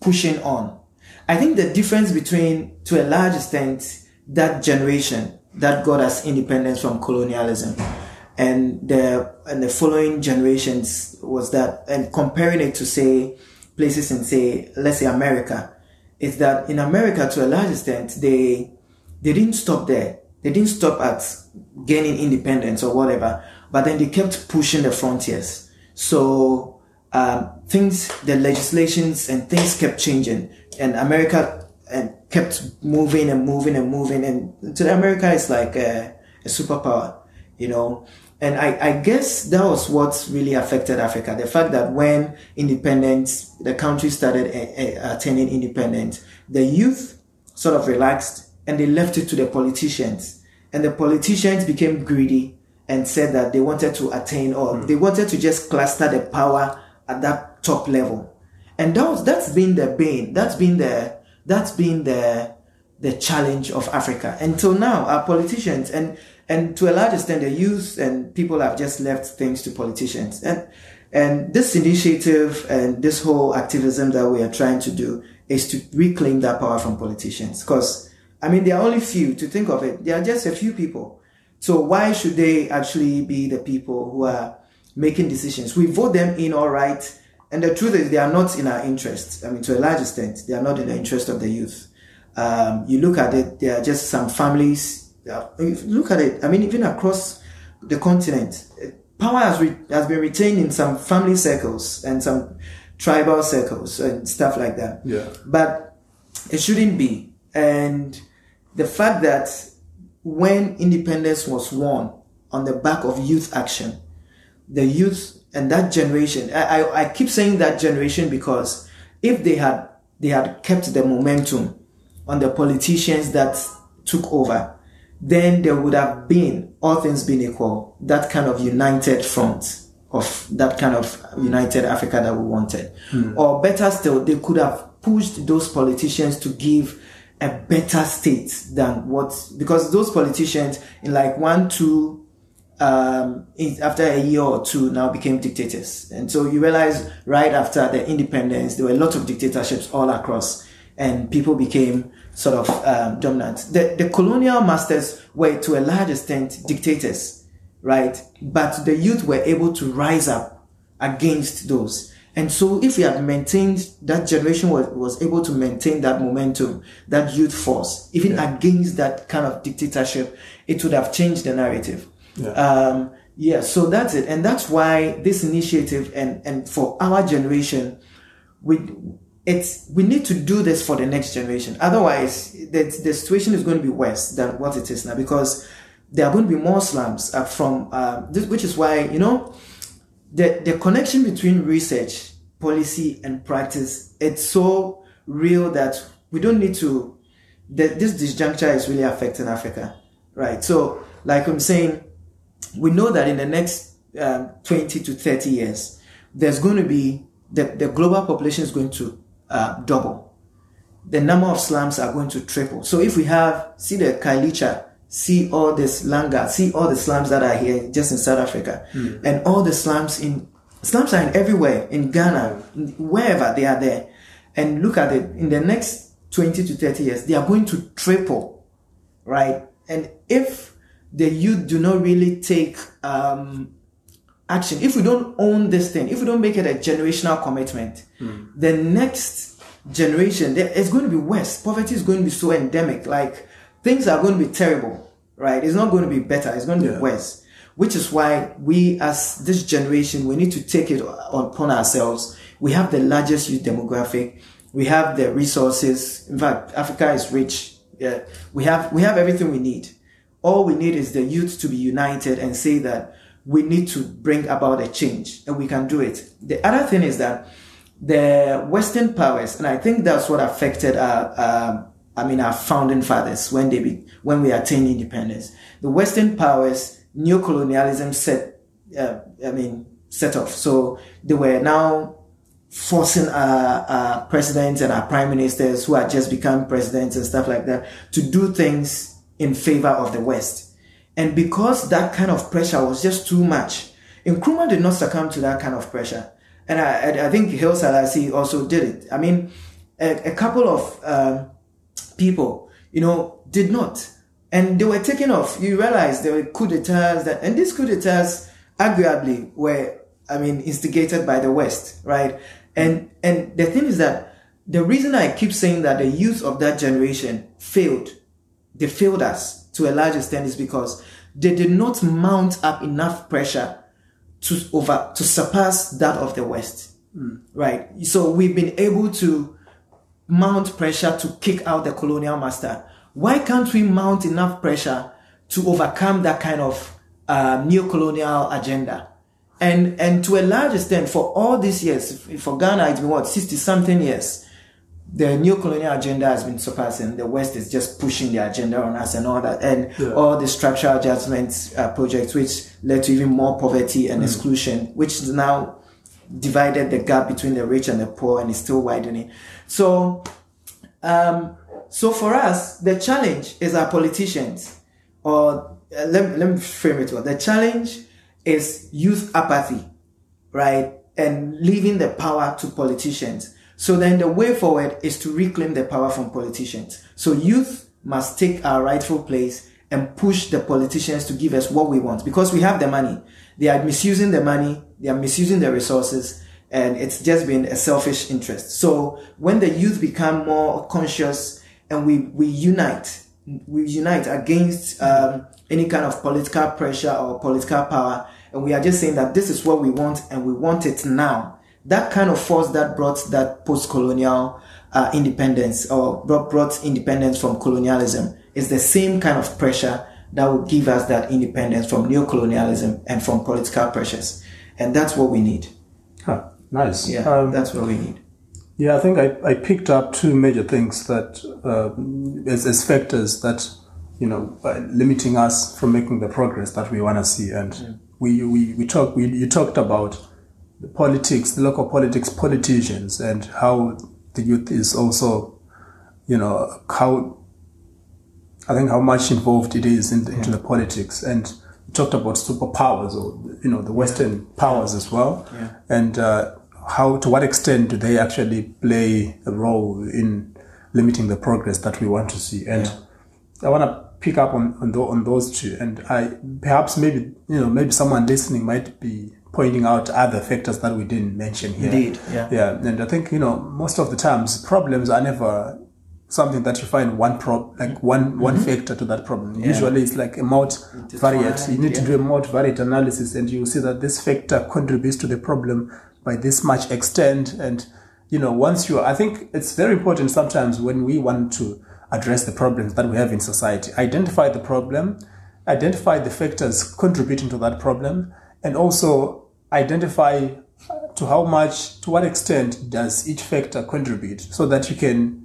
pushing on. I think the difference between, to a large extent, that generation that got us independence from colonialism and the following generations was that, and comparing it to, say, places in, say, let's say America, is that in America, to a large extent, they didn't stop there. They didn't stop at gaining independence or whatever, but then they kept pushing the frontiers. So the legislations and things kept changing, and America kept moving and moving and moving. And today America is like a superpower, you know. And I guess that was what really affected Africa. The fact that when independence, the country started attaining independence, the youth sort of relaxed and they left it to the politicians. And the politicians became greedy and said that they wanted to attain, or they wanted to just cluster the power at that top level. And that's been the bane. That's been the challenge of Africa. Until now, our politicians, and to a large extent, the youth and people have just left things to politicians. And this initiative and this whole activism that we are trying to do is to reclaim that power from politicians. Because, I mean, there are only few, to think of it. There are just a few people. So why should they actually be the people who are making decisions? We vote them in, all right. And the truth is they are not in our interest. I mean, to a large extent, they are not in the interest of the youth. You look at it, there are just some families. Look at it. I mean, even across the continent, power has been retained in some family circles and some tribal circles and stuff like that. Yeah. But it shouldn't be. And the fact that when independence was won on the back of youth action, the youth and that generation, I keep saying that generation because if they had kept the momentum on the politicians that took over, then there would have been, all things being equal, that kind of united front of that kind of united Africa that we wanted. Or better still, they could have pushed those politicians to give a better state than what, because those politicians in like after a year or two now became dictators. And so you realize right after the independence, there were a lot of dictatorships all across and people became sort of dominant. The colonial masters were to a large extent dictators, right? But the youth were able to rise up against those. And so if we had maintained, that generation was able to maintain that momentum, that youth force, even against that kind of dictatorship, it would have changed the narrative. Yeah. So that's it. And that's why this initiative and for our generation, we need to do this for the next generation. Otherwise, the situation is going to be worse than what it is now, because there are going to be more slums which is why, you know, the connection between research, policy and practice, it's so real that we don't need to, this disjuncture is really affecting Africa, right? So like I'm saying, we know that in the next 20 to 30 years, there's going to be, the global population is going to double. The number of slums are going to triple. So if we have, see the Kailicha, see all this Langa, see all the slums that are here just in South Africa, and all the slums are in everywhere, in Ghana, wherever they are there. And look at it, in the next 20 to 30 years, they are going to triple, right? And if the youth do not really take action, if we don't own this thing, if we don't make it a generational commitment, the next generation, it's going to be worse. Poverty is going to be so endemic. Like, things are going to be terrible, right? It's not going to be better. It's going to be worse, which is why we, as this generation, we need to take it upon ourselves. We have the largest youth demographic. We have the resources. In fact, Africa is rich. Yeah. We have everything we need. All we need is the youth to be united and say that we need to bring about a change and we can do it. The other thing is that the Western powers, and I think that's what affected our founding fathers when we attained independence. The Western powers, neocolonialism set off. So they were now forcing our presidents and our prime ministers who had just become presidents and stuff like that to do things in favor of the West. And because that kind of pressure was just too much, Nkrumah did not succumb to that kind of pressure. And I think Haile Selassie also did it. I mean, a couple of people, did not. And they were taken off. You realize there were coup d'etats, and these coup d'etats arguably were, instigated by the West, right? And the thing is that the reason I keep saying that the youth of that generation failed, they failed us to a large extent, is because they did not mount up enough pressure to surpass that of the West, right? So we've been able to mount pressure to kick out the colonial master. Why can't we mount enough pressure to overcome that kind of neo-colonial agenda? And to a large extent, for all these years, for Ghana, it's been 60-something years, the neo-colonial agenda has been surpassing. The West is just pushing the agenda on us and all that. And all the structural adjustment projects, which led to even more poverty and exclusion, which is now divided the gap between the rich and the poor, and is still widening. So for us, the challenge is our politicians, or let me frame it well. The challenge is youth apathy, right? And leaving the power to politicians. So then the way forward is to reclaim the power from politicians. So youth must take our rightful place and push the politicians to give us what we want, because we have the money. They are misusing the money. They are misusing the resources, and it's just been a selfish interest. So when the youth become more conscious, and we unite against any kind of political pressure or political power, and we are just saying that this is what we want, and we want it now. That kind of force that brought that post-colonial independence, or brought independence from colonialism, is the same kind of pressure that will give us that independence from neo-colonialism and from political pressures. And that's what we need. Huh. Nice. Yeah, that's what we need. Yeah, I think I picked up two major things that, as factors that, limiting us from making the progress that we want to see. And you talked about the politics, the local politics, politicians, and how the youth is also, how much involved it is into the politics. And you talked about superpowers, or, the Western powers as well. Yeah. And, to what extent do they actually play a role in limiting the progress that we want to see? And I want to pick up on those two. And maybe someone listening might be pointing out other factors that we didn't mention here. Indeed, and I think, most of the times problems are never something that you find one factor to that problem. Yeah. Usually it's like a multivariate. You need to do a multivariate analysis, and you see that this factor contributes to the problem by this much extent. And, I think it's very important sometimes when we want to address the problems that we have in society, identify the problem, identify the factors contributing to that problem, and also identify to what extent does each factor contribute, so that you can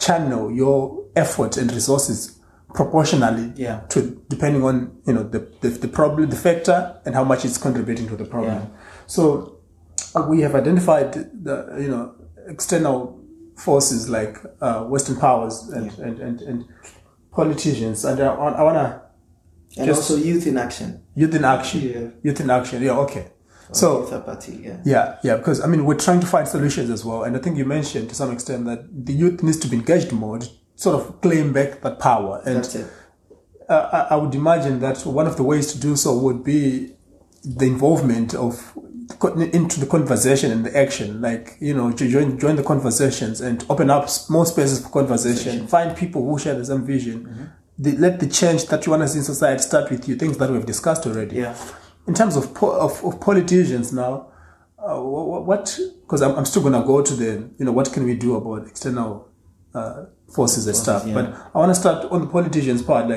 channel your effort and resources proportionally to, depending on, the problem, the factor, and how much it's contributing to the problem. Yeah. So, we have identified the external forces like Western powers and politicians, and I wanna, and just also youth in action. Yeah, okay. Or so youth apathy, because we're trying to find solutions as well, and I think you mentioned to some extent that the youth needs to be engaged more to sort of claim back that power. And that's it. I would imagine that one of the ways to do so would be the involvement of into the conversation and the action, to join the conversations and open up more spaces for conversation. Find people who share the same vision. Mm-hmm. Let the change that you want to see in society start with you. Things that we've discussed already. Yeah. In terms of politicians now, because I'm still going to go to the what can we do about external forces and stuff. Yeah. But I want to start on the politicians part.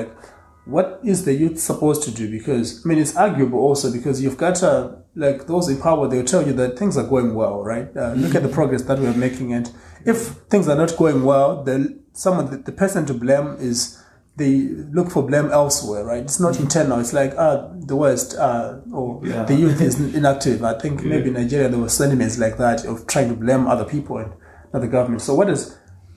What is the youth supposed to do? Because, it's arguable also, because you've got those in power, they'll tell you that things are going well, right? Look at the progress that we're making. And if things are not going well, then the person to blame is, they look for blame elsewhere, right? It's not internal. It's like, the West, the youth is inactive. I think maybe in Nigeria there were sentiments like that of trying to blame other people and not the government. So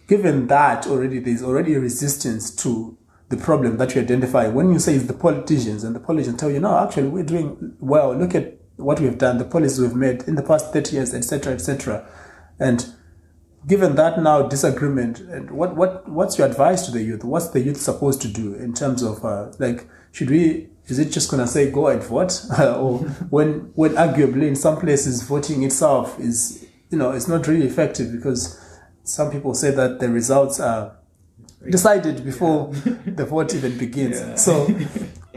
given that already, there's already a resistance to the problem that you identify. When you say it's the politicians, and the politicians tell you, no, actually, we're doing well. Look at what we've done, the policies we've made in the past 30 years, etc., etc. And given that now disagreement, and what's your advice to the youth? What's the youth supposed to do in terms of is it just gonna say go and vote, or when arguably in some places voting itself is, it's not really effective, because some people say that the results are decided before the vote even begins. Yeah.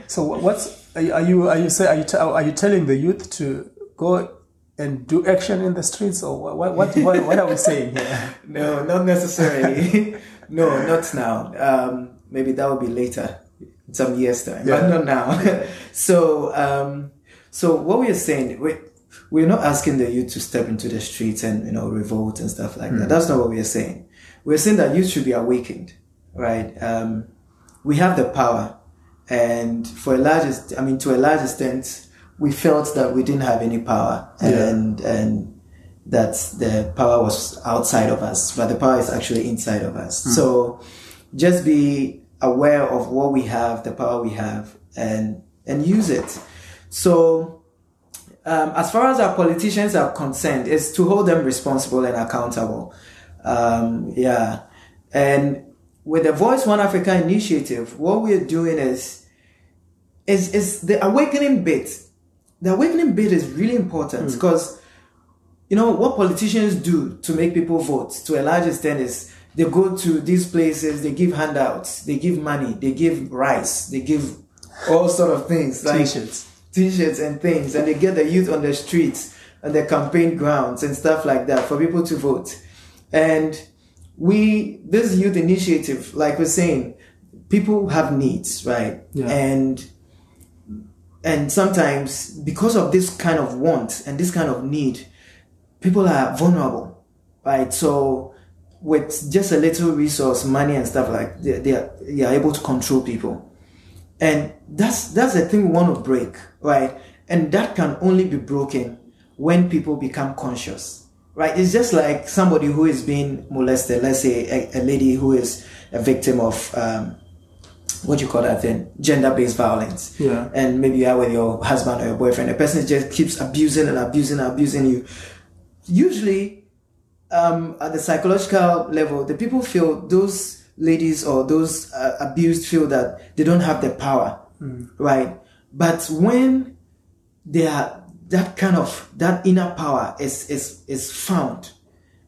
So what's are you telling the youth to go and do action in the streets, or what are we saying here? No, not necessarily. No, not now. Maybe that will be later, some years time, but not now. Yeah. So what we are saying, we're not asking the youth to step into the streets and revolt and stuff like that. That's not what we are saying. We're saying that youth should be awakened, right? We have the power, and to a large extent, we felt that we didn't have any power, and that the power was outside of us, but the power is actually inside of us. Mm-hmm. So just be aware of what we have, the power we have, and use it. So as far as our politicians are concerned, it's to hold them responsible and accountable. And with the Voice One Africa initiative, what we're doing is the awakening bit. The awakening bit is really important, because what politicians do to make people vote to a large extent is they go to these places, they give handouts, they give money, they give rice, they give all sort of things like t-shirts and things, and they get the youth on the streets and the campaign grounds and stuff like that for people to vote. And this youth initiative, like we're saying, people have needs, right? Yeah. And sometimes because of this kind of want and this kind of need, people are vulnerable, right? So with just a little resource, money and stuff like that, they are able to control people. And that's the thing we want to break, right? And that can only be broken when people become conscious, right? It's just like somebody who is being molested, let's say a lady who is a victim of, gender-based violence. Yeah. And maybe you are with your husband or your boyfriend. The person just keeps abusing and abusing and abusing you. Usually, at the psychological level, the people feel, those ladies or those abused feel that they don't have the power, right? But when they are, that inner power is found,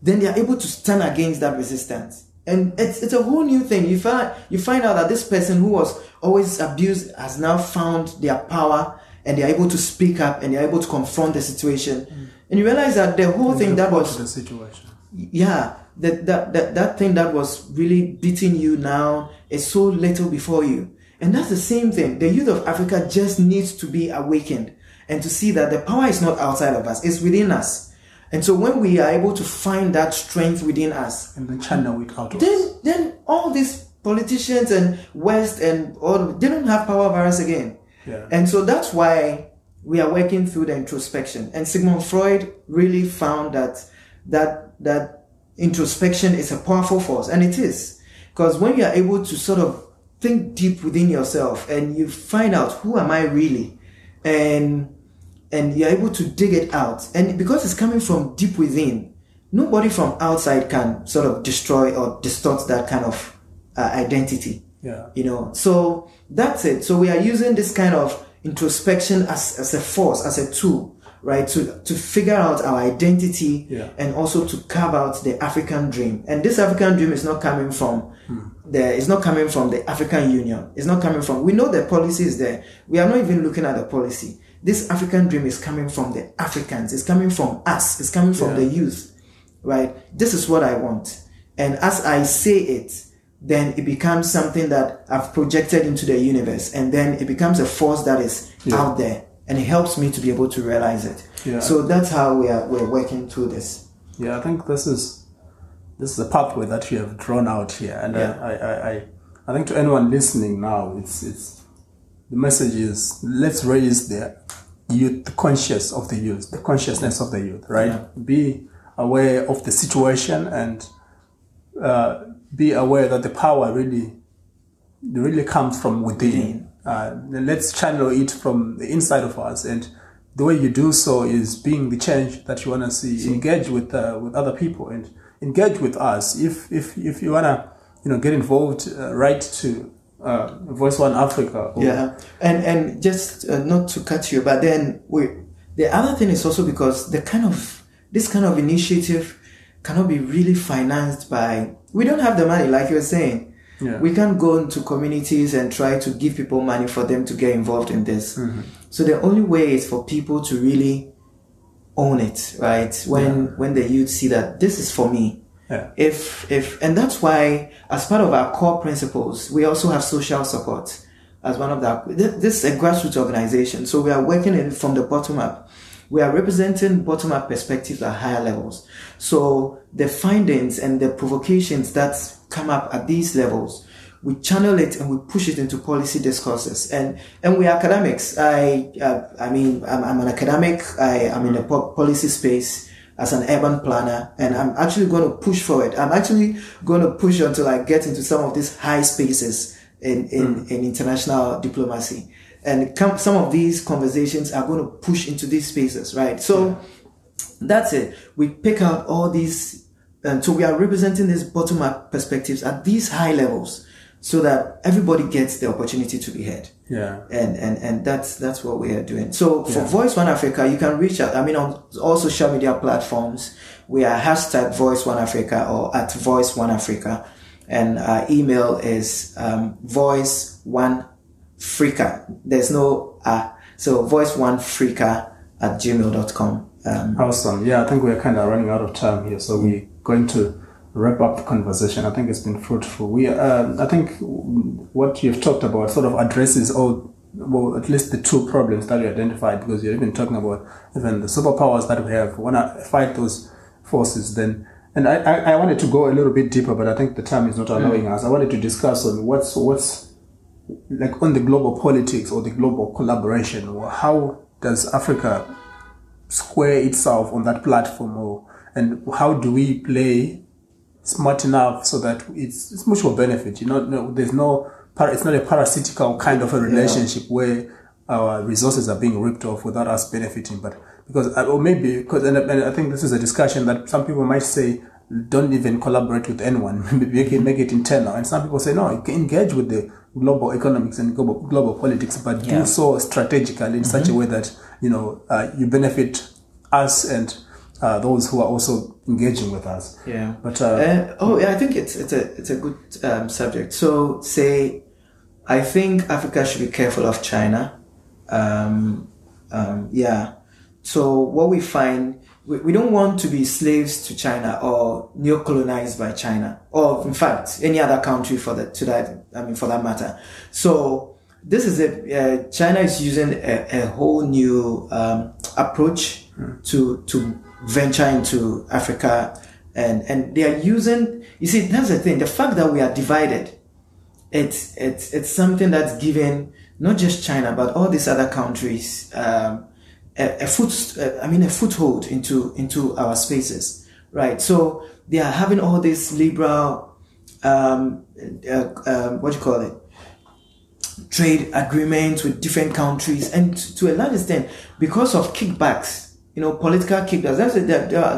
then they are able to stand against that resistance. And it's a whole new thing. You find out that this person who was always abused has now found their power, and they're able to speak up, and they're able to confront the situation. And you realize that the whole thing that was the situation. Yeah. That thing that was really beating you now is so little before you. And that's the same thing. The youth of Africa just needs to be awakened and to see that the power is not outside of us, it's within us. And so when we are able to find that strength within us and then channel it out, then all these politicians and West and all, they don't have power over us again. Yeah. And so that's why we are working through the introspection. And Sigmund Freud really found that introspection is a powerful force, and it is, because when you are able to sort of think deep within yourself and you find out who am I really, and you're able to dig it out. And because it's coming from deep within, nobody from outside can sort of destroy or distort that kind of identity. Yeah. So that's it. So we are using this kind of introspection as a force, as a tool, right? To figure out our identity, and also to carve out the African dream. And this African dream is not coming from it's not coming from the African Union. It's not coming from, we know the policy is there. We are not even looking at the policy. This African dream is coming from the Africans. It's coming from us. It's coming from the youth, right? This is what I want. And as I say it, then it becomes something that I've projected into the universe. And then it becomes a force that is out there. And it helps me to be able to realize it. Yeah. So that's how we're working through this. Yeah, I think this is a pathway that you have drawn out here. And I think to anyone listening now, it's the message is, let's raise the youth, the consciousness of the youth, right? Yeah. Be aware of the situation, and be aware that the power really comes from within. Let's channel it from the inside of us and the way you do so is being the change that you want to see. Sure. Engage with other people and engage with us. If you wanna, you know, get involved, write to Voice One Africa. Or... Yeah, and just not to cut you, but then the other thing is also because this kind of initiative cannot be really financed by. We don't have the money, like you were saying. Yeah. We can't go into communities and try to give people money for them to get involved in this. Mm-hmm. So the only way is for people to really own it, right? When the youth see that this is for me. Yeah. And that's why, as part of our core principles, we also have social support as one of the. This is a grassroots organization, so we are working from the bottom up. We are representing bottom up perspectives at higher levels. So the findings and the provocations that come up at these levels, we channel it and we push it into policy discourses. And we are academics. I'm an academic. I'm in the policy space as an urban planner, and I'm actually going to push forward. I'm actually going to push until I get into some of these high spaces in international diplomacy. And some of these conversations are going to push into these spaces, right? So that's it. We pick out all these, and so we are representing these bottom-up perspectives at these high levels, so that everybody gets the opportunity to be heard. Yeah. And that's what we are doing. So for Voice One Africa, you can reach out. I mean, on all social media platforms, we are #VoiceOneAfrica or @VoiceOneAfrica, and our email is voiceonefrica. There's no so voiceonefrica@gmail.com. Awesome. Yeah, I think we're kind of running out of time here, so we're going to wrap up the conversation. I think it's been fruitful. I think what you've talked about sort of addresses all, well, at least the two problems that you identified, because you're even talking about even the superpowers that we have. We want to fight those forces then. And I wanted to go a little bit deeper, but I think the time is not allowing us. I wanted to discuss on what's like on the global politics or the global collaboration, or how does Africa square itself on that platform, and how do we play smart enough so that it's mutual benefit? You know, it's not a parasitical kind of a relationship where our resources are being ripped off without us benefiting. But because I think this is a discussion that some people might say, don't even collaborate with anyone. Maybe you can make it internal. And some people say, no, you can engage with the global economics and global politics, but do so strategically in such a way that, you know, you benefit us and those who are also engaging with us. Yeah. But I think it's a good subject. So I think Africa should be careful of China. So what we find. We don't want to be slaves to China or neo-colonized by China, or in fact any other country for that matter. So this is it. China is using a whole new approach to venture into Africa, and they are using. You see, that's the thing. The fact that we are divided, it's something that's given not just China but all these other countries. A foothold into our spaces, right? So they are having all this liberal, trade agreements with different countries, and to a large extent because of kickbacks, you know, political kickbacks.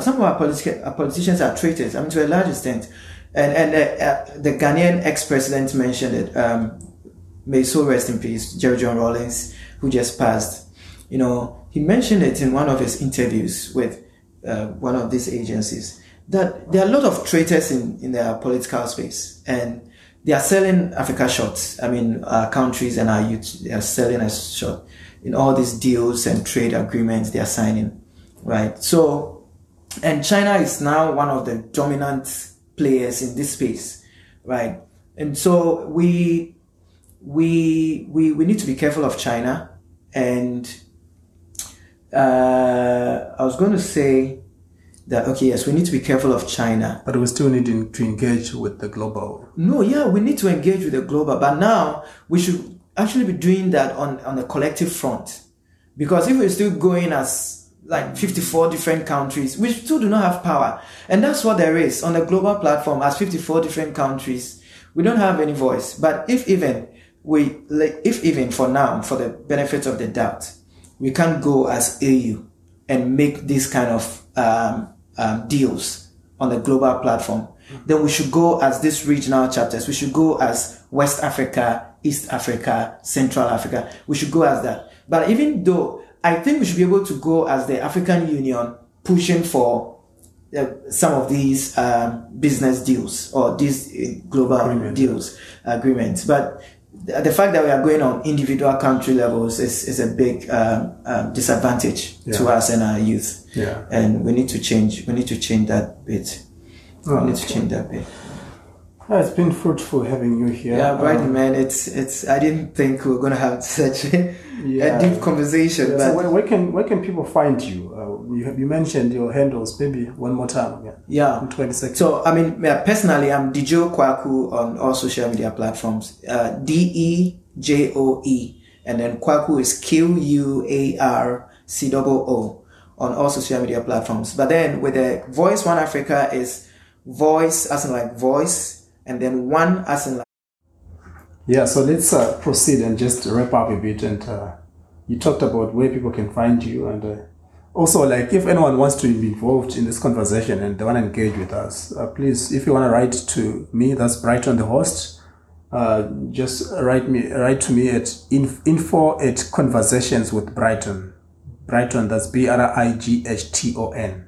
Some of our politicians are traitors. I mean, to a large extent, and the Ghanaian ex-president mentioned it. May so rest in peace, Jerry John Rawlings, who just passed. You know. He mentioned it in one of his interviews with one of these agencies that there are a lot of traitors in their political space, and they are selling Africa short. I mean, our countries and our youth, they are selling us short in all these deals and trade agreements they are signing, right? So, and China is now one of the dominant players in this space, right? And so we need to be careful of China. And I was going to say that, we need to be careful of China. But we still need to engage with the global. We need to engage with the global. But now we should actually be doing that on the collective front. Because if we're still going as like 54 different countries, we still do not have power. And that's what there is on the global platform as 54 different countries. We don't have any voice. But if even for now, for the benefit of the doubt, we can't go as AU and make these kind of deals on the global platform, then we should go as these regional chapters. We should go as West Africa, East Africa, Central Africa. We should go as that. But even though I think we should be able to go as the African Union pushing for some of these business deals or these global agreements. But the fact that we are going on individual country levels is a big disadvantage to us and our youth. Yeah. And we need to change. We need to change that bit. Oh, it's been fruitful having you here. Yeah, right, man. It's. I didn't think we were gonna have such a deep conversation. Yeah. But so where can people find you? You mentioned your handles. Maybe one more time. Yeah. In 20 seconds. So I mean, personally, I'm DEJOE Kwaku on all social media platforms. DEJOE, and then Kwaku is QUARCOO on all social media platforms. But then with the Voice One Africa is Voice as in like voice, and then one as in like. Yeah, so let's proceed and just wrap up a bit. And you talked about where people can find you, and also like if anyone wants to be involved in this conversation and they want to engage with us, please, if you want to write to me, that's Brighton the host, just write to me at info@conversationswithbrighton. Brighton, that's BRIGHTON.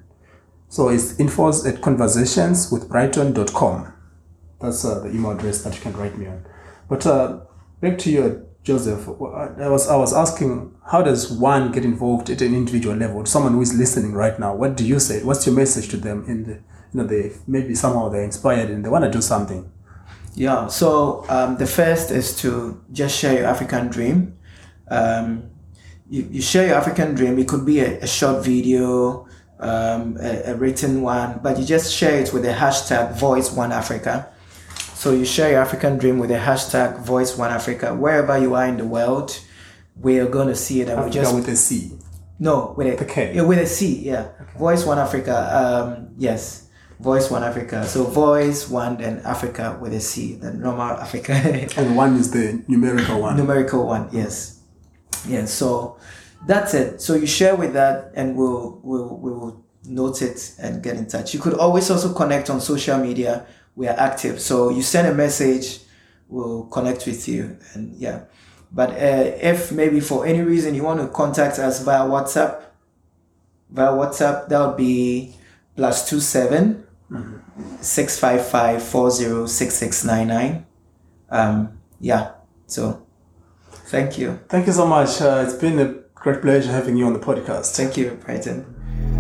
So it's info@conversationswithbrighton.com. That's the email address that you can write me on. But back to you, Joseph. I was asking, how does one get involved at an individual level? Someone who is listening right now, what do you say? What's your message to them? In the, they maybe somehow they're inspired and they want to do something. Yeah. So the first is to just share your African dream. You share your African dream. It could be a short video. A written one, but you just share it with the hashtag Voice One Africa. So you share your African dream with the hashtag Voice One Africa. Wherever you are in the world, we are going to see it. And Africa with a C. No, with a K. Yeah, with a C. Yeah, okay. Voice One Africa. Yes, Voice One Africa. So Voice One and Africa with a C, the normal Africa. And one is the numerical one. Numerical one. Yes. Yeah. So. That's it. So you share with that, and we will note it and get in touch. You could always also connect on social media. We are active, so you send a message, we'll connect with you, and yeah. But if maybe for any reason you want to contact us via WhatsApp, that would be +27 655406699. Yeah. So, thank you so much. It's been a great pleasure having you on the podcast. Thank you, Brighton.